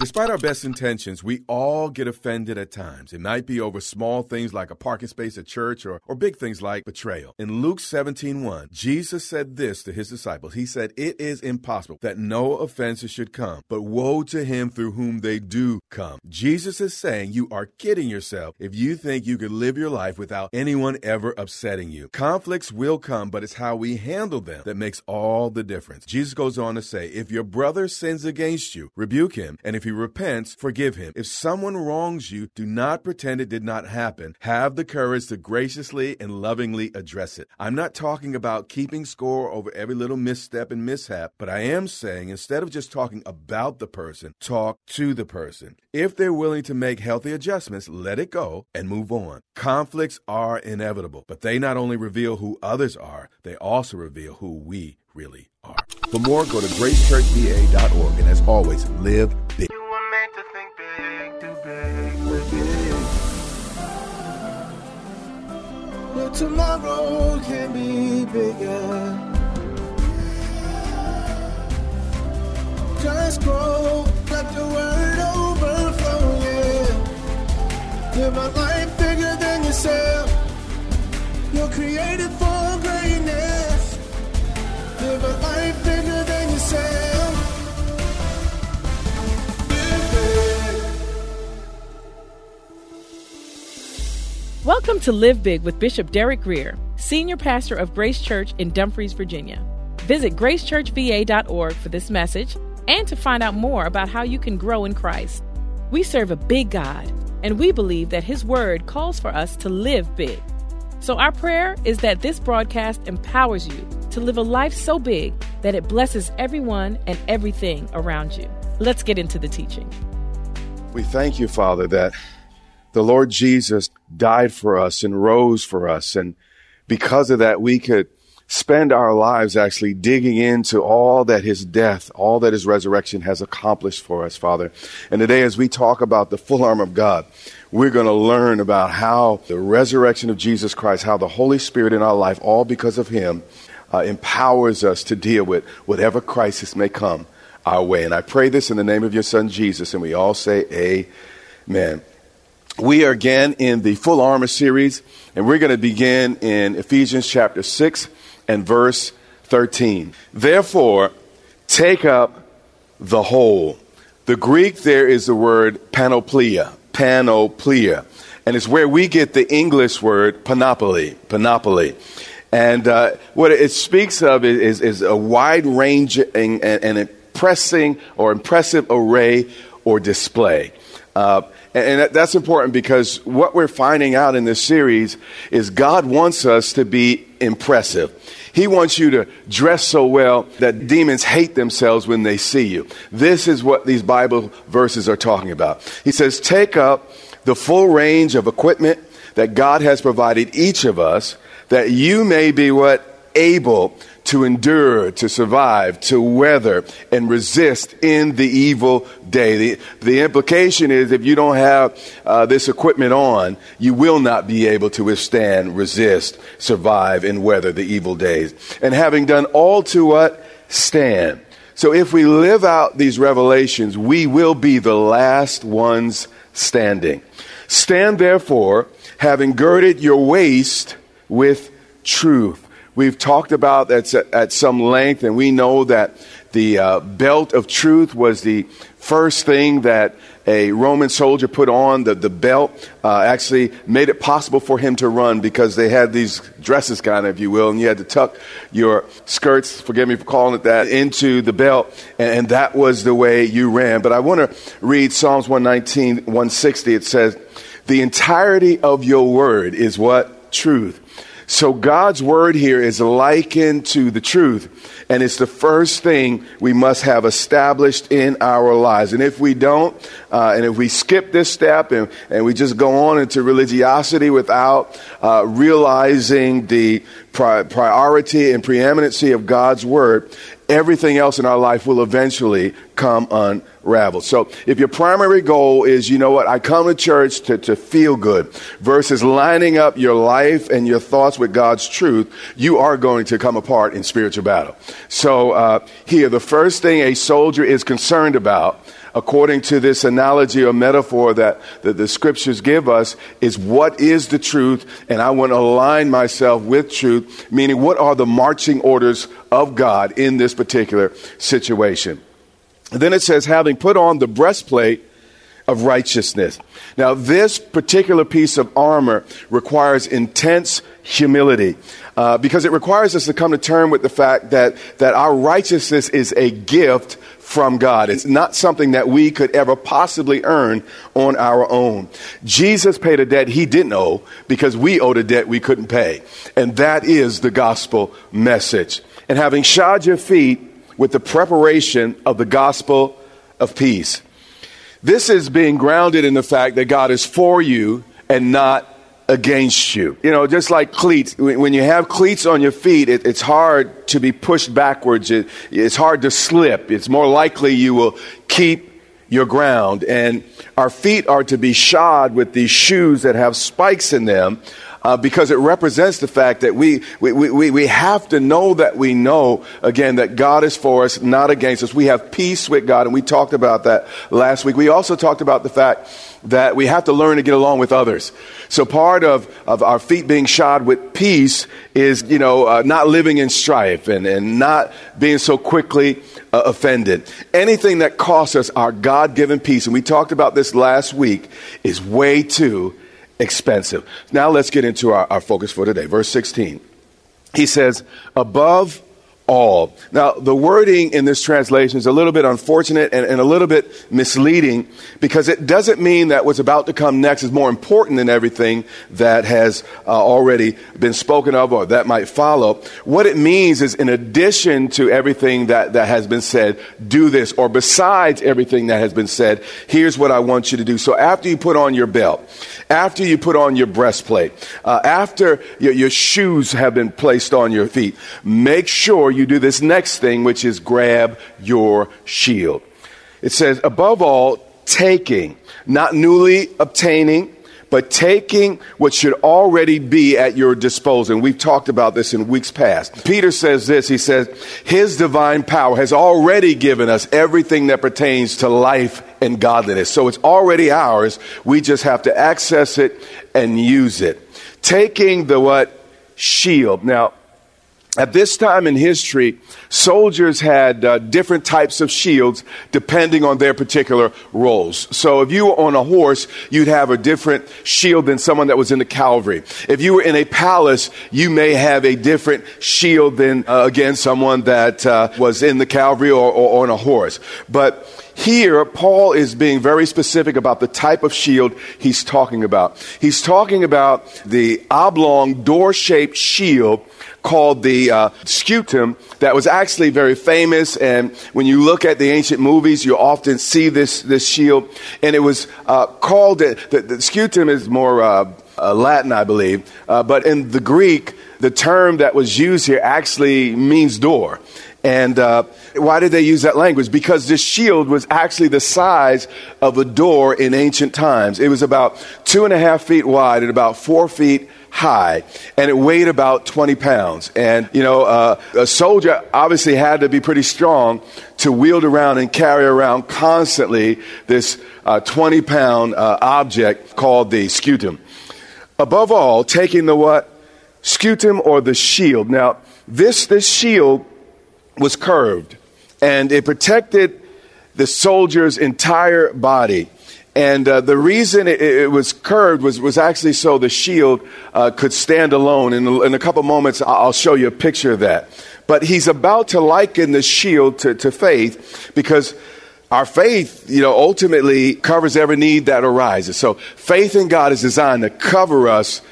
Despite our best intentions, we all get offended at times. It might be over small things like a parking space at church or big things like betrayal. In Luke 17:1, Jesus said this to his disciples. He said, "It is impossible that no offenses should come, but woe to him through whom they do come." Jesus is saying you are kidding yourself if you think you could live your life without anyone ever upsetting you. Conflicts will come, but it's how we handle them that makes all the difference. Jesus goes on to say, if your brother sins against you, rebuke him, and if he repents, forgive him. If someone wrongs you, do not pretend it did not happen. Have the courage to graciously and lovingly address it. I'm not talking about keeping score over every little misstep and mishap, but I am saying instead of just talking about the person, talk to the person. If they're willing to make healthy adjustments, let it go and move on. Conflicts are inevitable, but they not only reveal who others are, they also reveal who we really are. For more, go to gracechurchva.org, and as always, live big. Tomorrow can be bigger. Just grow, let the word overflow, yeah. Live a life bigger than yourself. You're created for greatness. Live a life bigger than yourself. Live big. Welcome to Live Big with Bishop Derek Greer, Senior Pastor of Grace Church in Dumfries, Virginia. Visit gracechurchva.org for this message and to find out more about how you can grow in Christ. We serve a big God, and we believe that His Word calls for us to live big. So our prayer is that this broadcast empowers you to live a life so big that it blesses everyone and everything around you. Let's get into the teaching. We thank you, Father, that the Lord Jesus died for us and rose for us. And because of that, we could spend our lives actually digging into all that His death, all that His resurrection has accomplished for us, Father. And today, as we talk about the full armor of God, we're going to learn about how the resurrection of Jesus Christ, how the Holy Spirit in our life, all because of Him, empowers us to deal with whatever crisis may come our way. And I pray this in the name of your Son, Jesus, and we all say amen. We are again in the Full Armor series, and we're going to begin in Ephesians chapter 6 and verse 13. Therefore, take up the whole. The Greek there is the word panoplia, and it's where we get the English word panoply. And what it speaks of is a wide-ranging and impressive array or display. And that's important because what we're finding out in this series is God wants us to be impressive. He wants you to dress so well that demons hate themselves when they see you. This is what these Bible verses are talking about. He says, take up the full range of equipment that God has provided each of us, that you may be able to endure, to survive, to weather, and resist in the evil day. The implication is if you don't have this equipment on, you will not be able to withstand, resist, survive, and weather the evil days. And having done all to what? Stand. So if we live out these revelations, we will be the last ones standing. Stand therefore, having girded your waist with truth. We've talked about that at some length, and we know that the belt of truth was the first thing that a Roman soldier put on. The belt actually made it possible for him to run because they had these dresses, kind of, if you will, and you had to tuck your skirts, forgive me for calling it that, into the belt, and that was the way you ran. But I want to read Psalms 119, 160. It says, the entirety of your word is what? Truth. So God's word here is likened to the truth, and it's the first thing we must have established in our lives. And if we don't, and if we skip this step and we just go on into religiosity without realizing the priority and preeminency of God's word, everything else in our life will eventually come unraveled. So if your primary goal is, you know what, I come to church to feel good, versus lining up your life and your thoughts with God's truth, you are going to come apart in spiritual battle. So here, the first thing a soldier is concerned about, according to this analogy or metaphor that the scriptures give us, is what is the truth, and I want to align myself with truth, meaning what are the marching orders of God in this particular situation. And then it says, having put on the breastplate of righteousness. Now, this particular piece of armor requires intense humility, because it requires us to come to terms with the fact that our righteousness is a gift from God. It's not something that we could ever possibly earn on our own. Jesus paid a debt he didn't owe because we owed a debt we couldn't pay. And that is the gospel message. And having shod your feet with the preparation of the gospel of peace. This is being grounded in the fact that God is for you and not against you. You know, just like cleats, when you have cleats on your feet, it's hard to be pushed backwards. It's hard to slip. It's more likely you will keep your ground. And our feet are to be shod with these shoes that have spikes in them, because it represents the fact that we have to know that we know, again, that God is for us, not against us. We have peace with God, and we talked about that last week. We also talked about the fact that we have to learn to get along with others. So part of our feet being shod with peace is, you know, not living in strife and not being so quickly offended. Anything that costs us our God-given peace, and we talked about this last week, is way too expensive. Now let's get into our focus for today. Verse 16, he says, above all. Now the wording in this translation is a little bit unfortunate and a little bit misleading, because it doesn't mean that what's about to come next is more important than everything that has already been spoken of or that might follow. What it means is, in addition to everything that has been said, do this, or besides everything that has been said, here's what I want you to do. So after you put on your belt, after you put on your breastplate, after your shoes have been placed on your feet, make sure you do this next thing, which is grab your shield. It says, above all, taking, not newly obtaining, but taking what should already be at your disposal. And we've talked about this in weeks past. Peter says this, he says, his divine power has already given us everything that pertains to life and godliness. So it's already ours. We just have to access it and use it. Taking the what? Shield. Now, at this time in history, soldiers had different types of shields depending on their particular roles. So if you were on a horse, you'd have a different shield than someone that was in the cavalry. If you were in a palace, you may have a different shield than, again, someone that was in the cavalry or on a horse. But here, Paul is being very specific about the type of shield he's talking about. He's talking about the oblong door-shaped shield called the scutum that was actually very famous. And when you look at the ancient movies, you often see this shield. And it was called, the scutum is more Latin, I believe. But in the Greek, the term that was used here actually means door. And why did they use that language? Because this shield was actually the size of a door in ancient times. It was about 2.5 feet wide and about 4 feet high, and it weighed about 20 pounds. And, you know, a soldier obviously had to be pretty strong to wield around and carry around constantly this 20-pound object called the scutum. Above all, taking the what? Scutum, or the shield. Now, this shield was curved, and it protected the soldier's entire body. And the reason it was curved was actually so the shield could stand alone. In a couple moments, I'll show you a picture of that. But he's about to liken the shield to faith, because our faith, you know, ultimately covers every need that arises. So faith in God is designed to cover us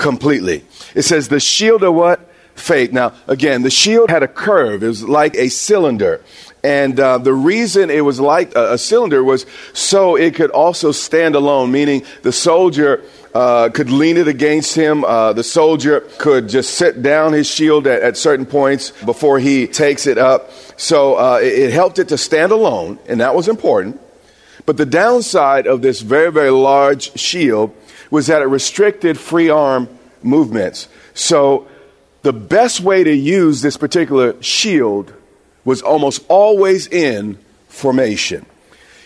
completely. It says the shield of what? Faith. Now, again, the shield had a curve. It was like a cylinder. And the reason it was like a cylinder was so it could also stand alone, meaning the soldier could lean it against him. The soldier could just set down his shield at certain points before he takes it up. So it helped it to stand alone, and that was important. But the downside of this very, very large shield was that it restricted free arm movements. So the best way to use this particular shield was almost always in formation.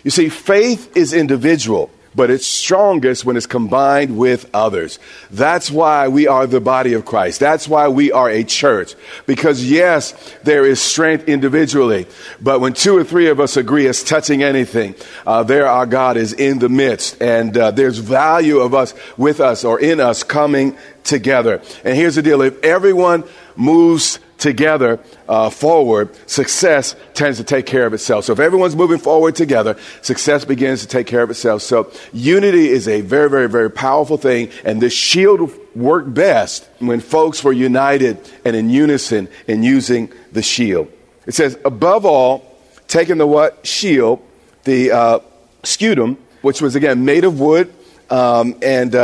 You see, faith is individual, but it's strongest when it's combined with others. That's why we are the body of Christ. That's why we are a church. Because yes, there is strength individually, but when two or three of us agree as touching anything, there our God is in the midst, and there's value of us, with us, or in us coming together. And here's the deal, if everyone moves together forward, success tends to take care of itself. So if everyone's moving forward together, success begins to take care of itself. So unity is a very, very, very powerful thing. And this shield worked best when folks were united and in unison in using the shield. It says, above all, taking the what? Shield, the scutum, which was, again, made of wood. I don't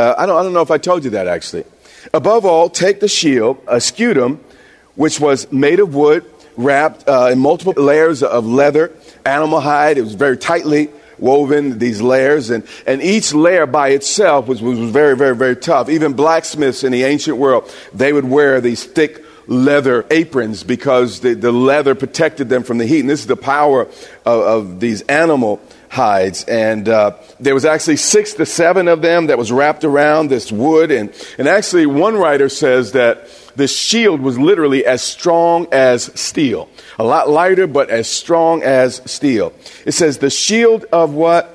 know if I told you that, actually. Above all, take the shield, a scutum, which was made of wood, wrapped in multiple layers of leather, animal hide. It was very tightly woven, these layers, and each layer by itself was very, very, very tough. Even blacksmiths in the ancient world, they would wear these thick leather aprons because the leather protected them from the heat. And this is the power of these animal hides. And there was actually 6 to 7 of them that was wrapped around this wood. And actually one writer says that the shield was literally as strong as steel. A lot lighter, but as strong as steel. It says the shield of what?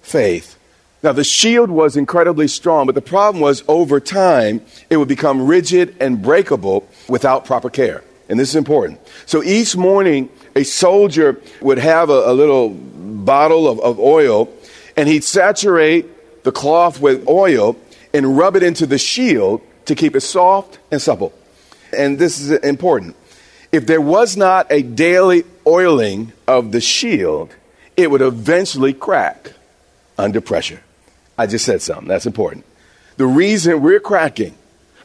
Faith. Now, the shield was incredibly strong, but the problem was over time, it would become rigid and breakable without proper care. And this is important. So each morning, a soldier would have a little bottle of oil, and he'd saturate the cloth with oil and rub it into the shield to keep it soft and supple. And this is important. If there was not a daily oiling of the shield, it would eventually crack under pressure. I just said something. That's important. The reason we're cracking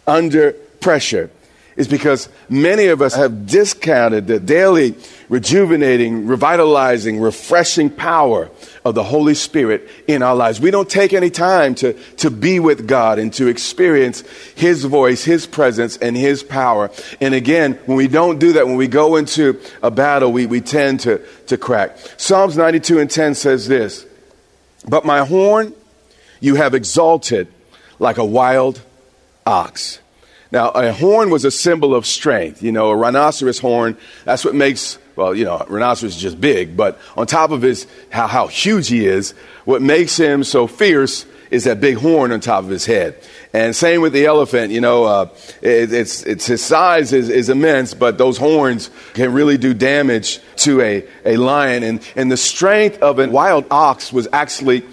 under pressure is because many of us have discounted the daily rejuvenating, revitalizing, refreshing power of the Holy Spirit in our lives. We don't take any time to be with God and to experience His voice, His presence, and His power. And again, when we don't do that, when we go into a battle, we tend to crack. Psalms 92:10 says this, "But my horn you have exalted like a wild ox." Now, a horn was a symbol of strength. You know, a rhinoceros horn, that's what makes, well, you know, rhinoceros is just big, but on top of his, how huge he is, what makes him so fierce is that big horn on top of his head. And same with the elephant, you know, it's his size is immense, but those horns can really do damage to a lion. And the strength of a wild ox was actually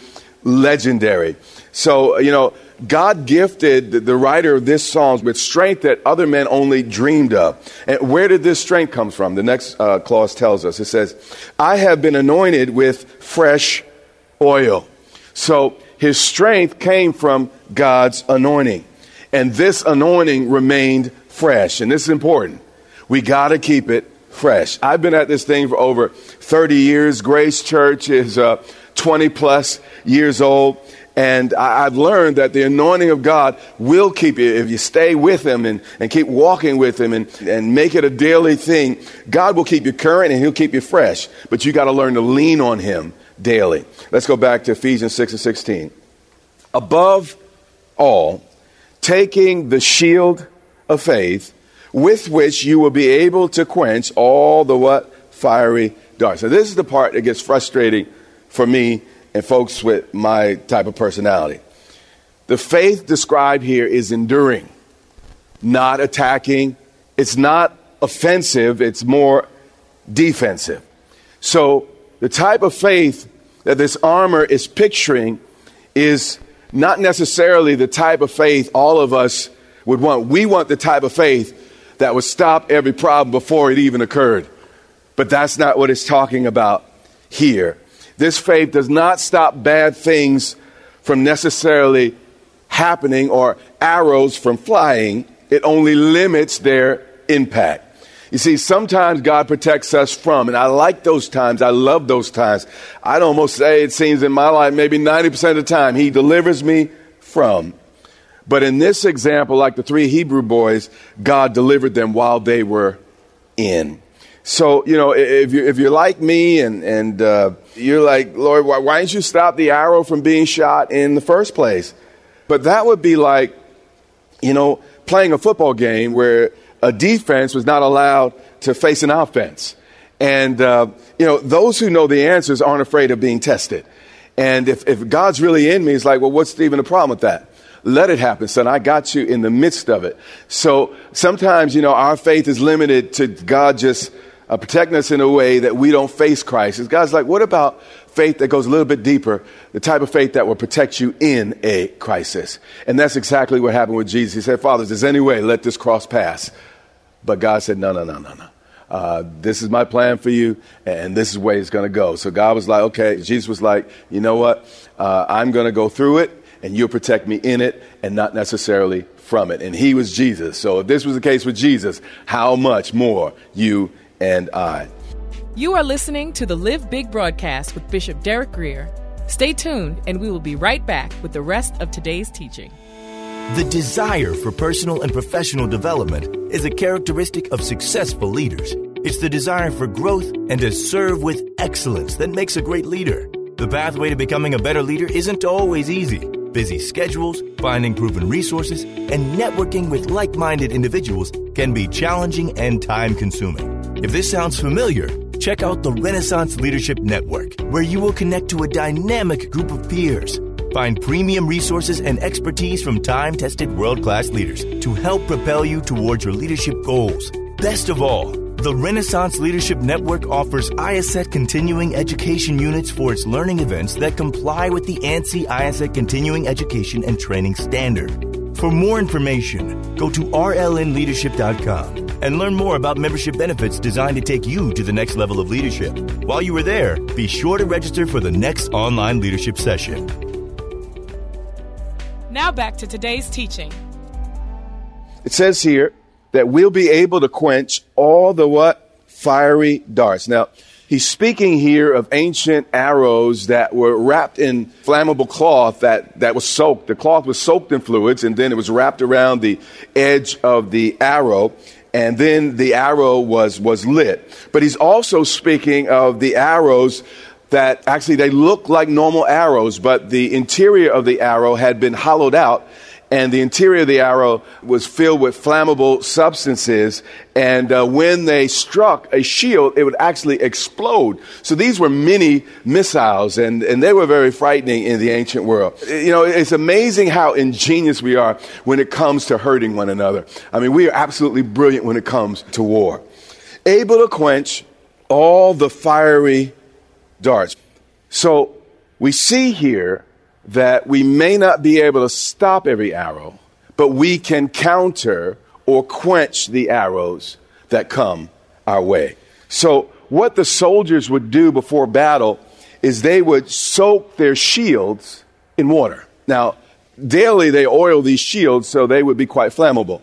legendary. So, you know, God gifted the writer of this song with strength that other men only dreamed of. And where did this strength come from? The next clause tells us. It says, I have been anointed with fresh oil. So his strength came from God's anointing. And this anointing remained fresh. And this is important. We got to keep it fresh. I've been at this thing for over 30 years. Grace Church is 20 plus years old. And I've learned that the anointing of God will keep you, if you stay with Him and keep walking with Him and make it a daily thing, God will keep you current and He'll keep you fresh. But you got to learn to lean on Him daily. Let's go back to Ephesians 6:16. Above all, taking the shield of faith, with which you will be able to quench all the what? Fiery darts. So this is the part that gets frustrating for me and folks with my type of personality. The faith described here is enduring, not attacking. It's not offensive. It's more defensive. So the type of faith that this armor is picturing is not necessarily the type of faith all of us would want. We want the type of faith that would stop every problem before it even occurred. But that's not what it's talking about here. This faith does not stop bad things from necessarily happening or arrows from flying. It only limits their impact. You see, sometimes God protects us from, and I like those times. I love those times. I'd almost say it seems in my life, maybe 90% of the time, he delivers me from. But in this example, like the three Hebrew boys, God delivered them while they were in. So, you know, if you're like me and you're like, Lord, why didn't you stop the arrow from being shot in the first place? But that would be like, you know, playing a football game where a defense was not allowed to face an offense. And, you know, those who know the answers aren't afraid of being tested. And if God's really in me, it's like, well, what's even the problem with that? Let it happen, son. I got you in the midst of it. So sometimes, you know, our faith is limited to God just protecting us in a way that we don't face crisis. God's like, what about faith that goes a little bit deeper, the type of faith that will protect you in a crisis? And that's exactly what happened with Jesus. He said, Father, if there's any way, let this cross pass. But God said, no. This is my plan for you, and this is the way it's going to go. So God was like, okay. Jesus was like, you know what? I'm going to go through it, and you'll protect me in it and not necessarily from it. And he was Jesus. So if this was the case with Jesus, how much more you and I? You are listening to the Live Big broadcast with Bishop Derek Greer. Stay tuned, and we will be right back with the rest of today's teaching. The desire for personal and professional development is a characteristic of successful leaders. It's the desire for growth and to serve with excellence that makes a great leader. The pathway to becoming a better leader isn't always easy. Busy schedules, finding proven resources, and networking with like-minded individuals can be challenging and time-consuming. If this sounds familiar, check out the Renaissance Leadership Network, where you will connect to a dynamic group of peers. Find premium resources and expertise from time-tested world-class leaders to help propel you towards your leadership goals. Best of all, the Renaissance Leadership Network offers IACET continuing education units for its learning events that comply with the ANSI IACET continuing education and training standard. For more information, go to rlnleadership.com and learn more about membership benefits designed to take you to the next level of leadership. While you are there, be sure to register for the next online leadership session. Now back to today's teaching. It says here that we'll be able to quench all the what? Fiery darts. Now, he's speaking here of ancient arrows that were wrapped in flammable cloth that was soaked. The cloth was soaked in fluids, and then it was wrapped around the edge of the arrow, and then the arrow was lit. But he's also speaking of the arrows that actually they look like normal arrows, but the interior of the arrow had been hollowed out, and the interior of the arrow was filled with flammable substances. And when they struck a shield, it would actually explode. So these were mini missiles, and they were very frightening in the ancient world. You know, it's amazing how ingenious we are when it comes to hurting one another. I mean, we are absolutely brilliant when it comes to war. Able to quench all the fiery darts. So we see here that we may not be able to stop every arrow, but we can counter or quench the arrows that come our way. So what the soldiers would do before battle is they would soak their shields in water. Now, daily they oil these shields, so they would be quite flammable.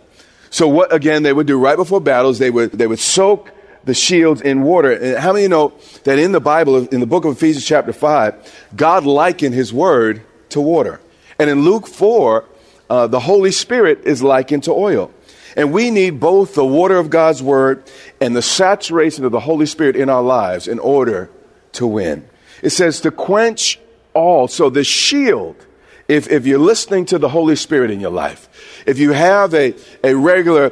So what, again, they would do right before battles, they would soak the shields in water. And how many know that in the Bible, in the book of Ephesians chapter 5, God likened his word to water. And in Luke 4, the Holy Spirit is likened to oil. And we need both the water of God's word and the saturation of the Holy Spirit in our lives in order to win. It says to quench all. So the shield, if you're listening to the Holy Spirit in your life, if you have a regular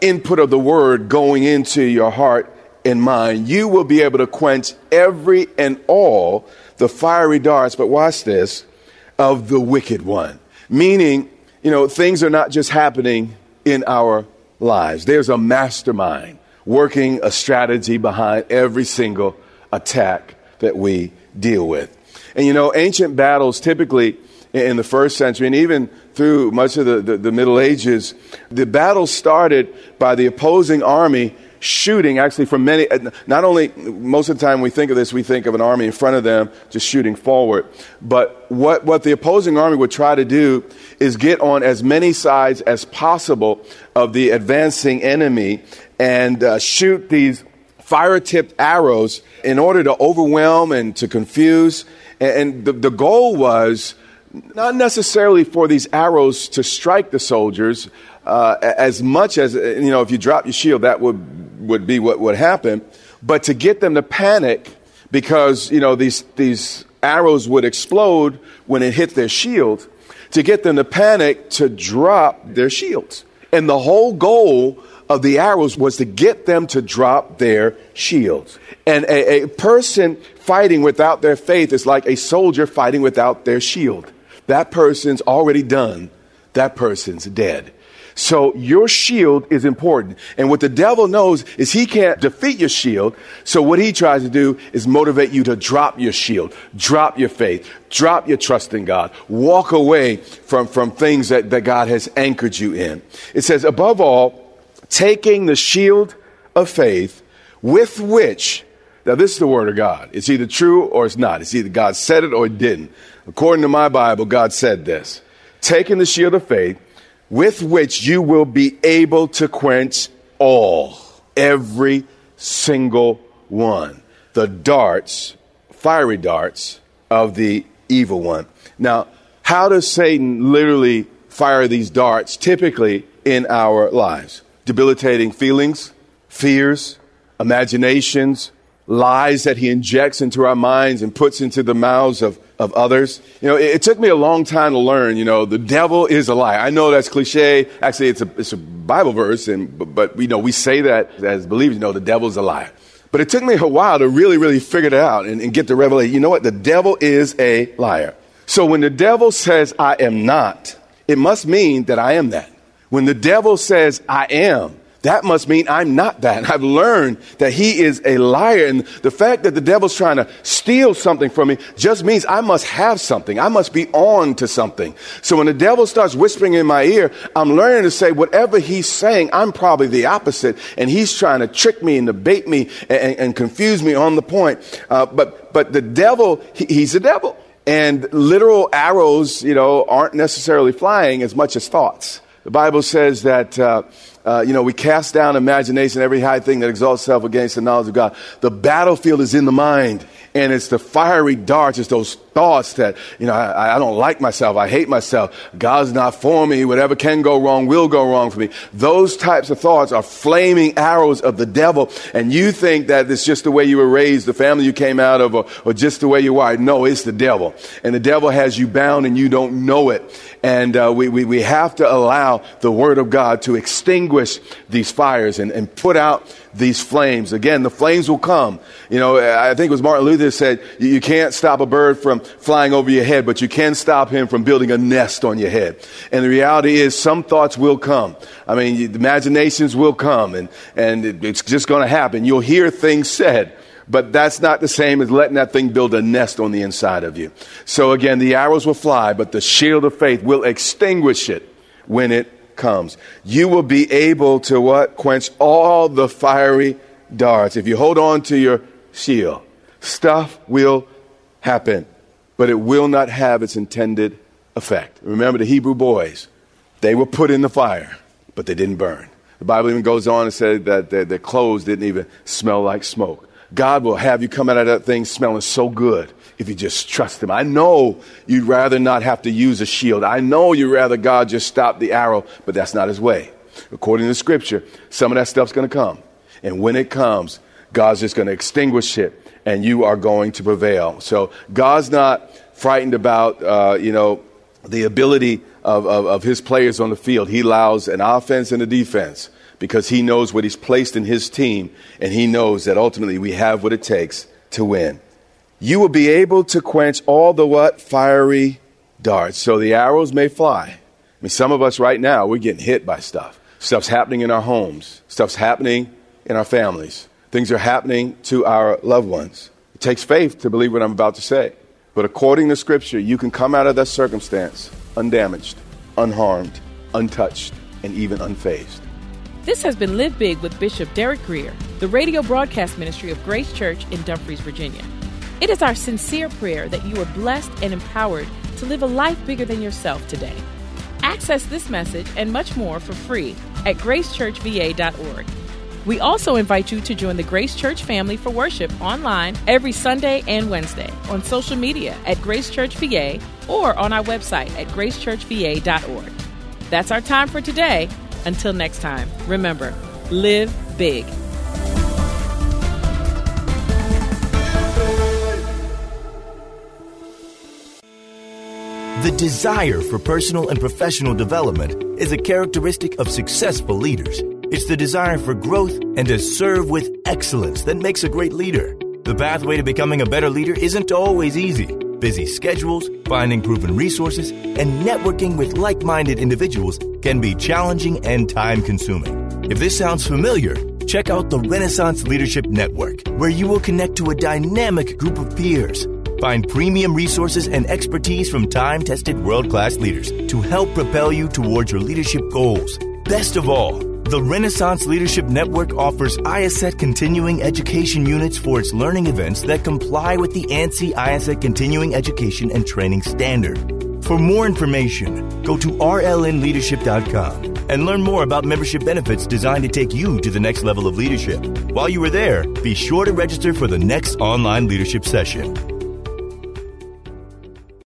input of the word going into your heart and mind, you will be able to quench every and all the fiery darts. But watch this, of the wicked one. Meaning, you know, things are not just happening in our lives. There's a mastermind working a strategy behind every single attack that we deal with. And, you know, ancient battles typically in the first century and even through much of the Middle Ages. The battle started by the opposing army shooting, actually, from many, not only, most of the time we think of this, we think of an army in front of them just shooting forward. But what the opposing army would try to do is get on as many sides as possible of the advancing enemy and shoot these fire-tipped arrows in order to overwhelm and to confuse. And the goal was not necessarily for these arrows to strike the soldiers, as much as, you know, if you drop your shield, that would be what would happen, but to get them to panic because, you know, these arrows would explode when it hit their shield, to get them to panic, to drop their shields. And the whole goal of the arrows was to get them to drop their shields. And a person fighting without their faith is like a soldier fighting without their shield. That person's already done. That person's dead. So your shield is important. And what the devil knows is he can't defeat your shield. So what he tries to do is motivate you to drop your shield, drop your faith, drop your trust in God, walk away from things that God has anchored you in. It says, above all, taking the shield of faith with which, now this is the word of God. It's either true or it's not. It's either God said it or it didn't. According to my Bible, God said this, taking the shield of faith, with which you will be able to quench all, every single one, the darts, fiery darts of the evil one. Now, how does Satan literally fire these darts typically in our lives? Debilitating feelings, fears, imaginations, lies that he injects into our minds and puts into the mouths of others. You know, it took me a long time to learn, you know, the devil is a lie. I know that's cliche. Actually, it's a Bible verse, but you know, we say that as believers, you know, the devil's a lie. But it took me a while to really, really figure it out and get the revelation. You know what? The devil is a liar. So when the devil says, I am not, it must mean that I am that. When the devil says, I am, that must mean I'm not that. I've learned that he is a liar. And the fact that the devil's trying to steal something from me just means I must have something. I must be on to something. So when the devil starts whispering in my ear, I'm learning to say whatever he's saying, I'm probably the opposite. And he's trying to trick me and to bait me and confuse me on the point. But the devil, he's the devil. And literal arrows, you know, aren't necessarily flying as much as thoughts. The Bible says that, you know, we cast down imagination, every high thing that exalts itself against the knowledge of God. The battlefield is in the mind, and it's the fiery darts, it's those thoughts that, you know, I don't like myself, I hate myself, God's not for me, whatever can go wrong will go wrong for me. Those types of thoughts are flaming arrows of the devil, and you think that it's just the way you were raised, the family you came out of, or just the way you are. No, it's the devil, and the devil has you bound and you don't know it. And we have to allow the word of God to extinguish these fires and put out these flames. Again, the flames will come. You know, I think it was Martin Luther said, you can't stop a bird from flying over your head, but you can stop him from building a nest on your head. And the reality is some thoughts will come. I mean, imaginations will come and it's just going to happen. You'll hear things said, but that's not the same as letting that thing build a nest on the inside of you. So again, the arrows will fly, but the shield of faith will extinguish it when it comes. You will be able to what? Quench all the fiery darts. If you hold on to your shield, stuff will happen, but it will not have its intended effect. Remember the Hebrew boys, they were put in the fire, but they didn't burn. The Bible even goes on and said that their clothes didn't even smell like smoke. God will have you come out of that thing smelling so good if you just trust him. I know you'd rather not have to use a shield. I know you'd rather God just stop the arrow, but that's not his way. According to scripture, some of that stuff's going to come. And when it comes, God's just going to extinguish it and you are going to prevail. So God's not frightened about, you know, the ability of his players on the field. He allows an offense and a defense, because he knows what he's placed in his team, and he knows that ultimately we have what it takes to win. You will be able to quench all the what? Fiery darts. So the arrows may fly. I mean, some of us right now, we're getting hit by stuff. Stuff's happening in our homes. Stuff's happening in our families. Things are happening to our loved ones. It takes faith to believe what I'm about to say. But according to Scripture, you can come out of that circumstance undamaged, unharmed, untouched, and even unfazed. This has been Live Big with Bishop Derek Greer, the radio broadcast ministry of Grace Church in Dumfries, Virginia. It is our sincere prayer that you are blessed and empowered to live a life bigger than yourself today. Access this message and much more for free at gracechurchva.org. We also invite you to join the Grace Church family for worship online every Sunday and Wednesday, on social media at Grace Church VA, or on our website at gracechurchva.org. That's our time for today. Until next time, remember, live big. The desire for personal and professional development is a characteristic of successful leaders. It's the desire for growth and to serve with excellence that makes a great leader. The pathway to becoming a better leader isn't always easy. Busy schedules, finding proven resources, and networking with like-minded individuals can be challenging and time-consuming. If this sounds familiar, check out the Renaissance Leadership Network, where you will connect to a dynamic group of peers. Find premium resources and expertise from time-tested world-class leaders to help propel you towards your leadership goals. Best of all, the Renaissance Leadership Network offers IACET continuing education units for its learning events that comply with the ANSI IACET continuing education and training standard. For more information, go to rlnleadership.com and learn more about membership benefits designed to take you to the next level of leadership. While you are there, be sure to register for the next online leadership session.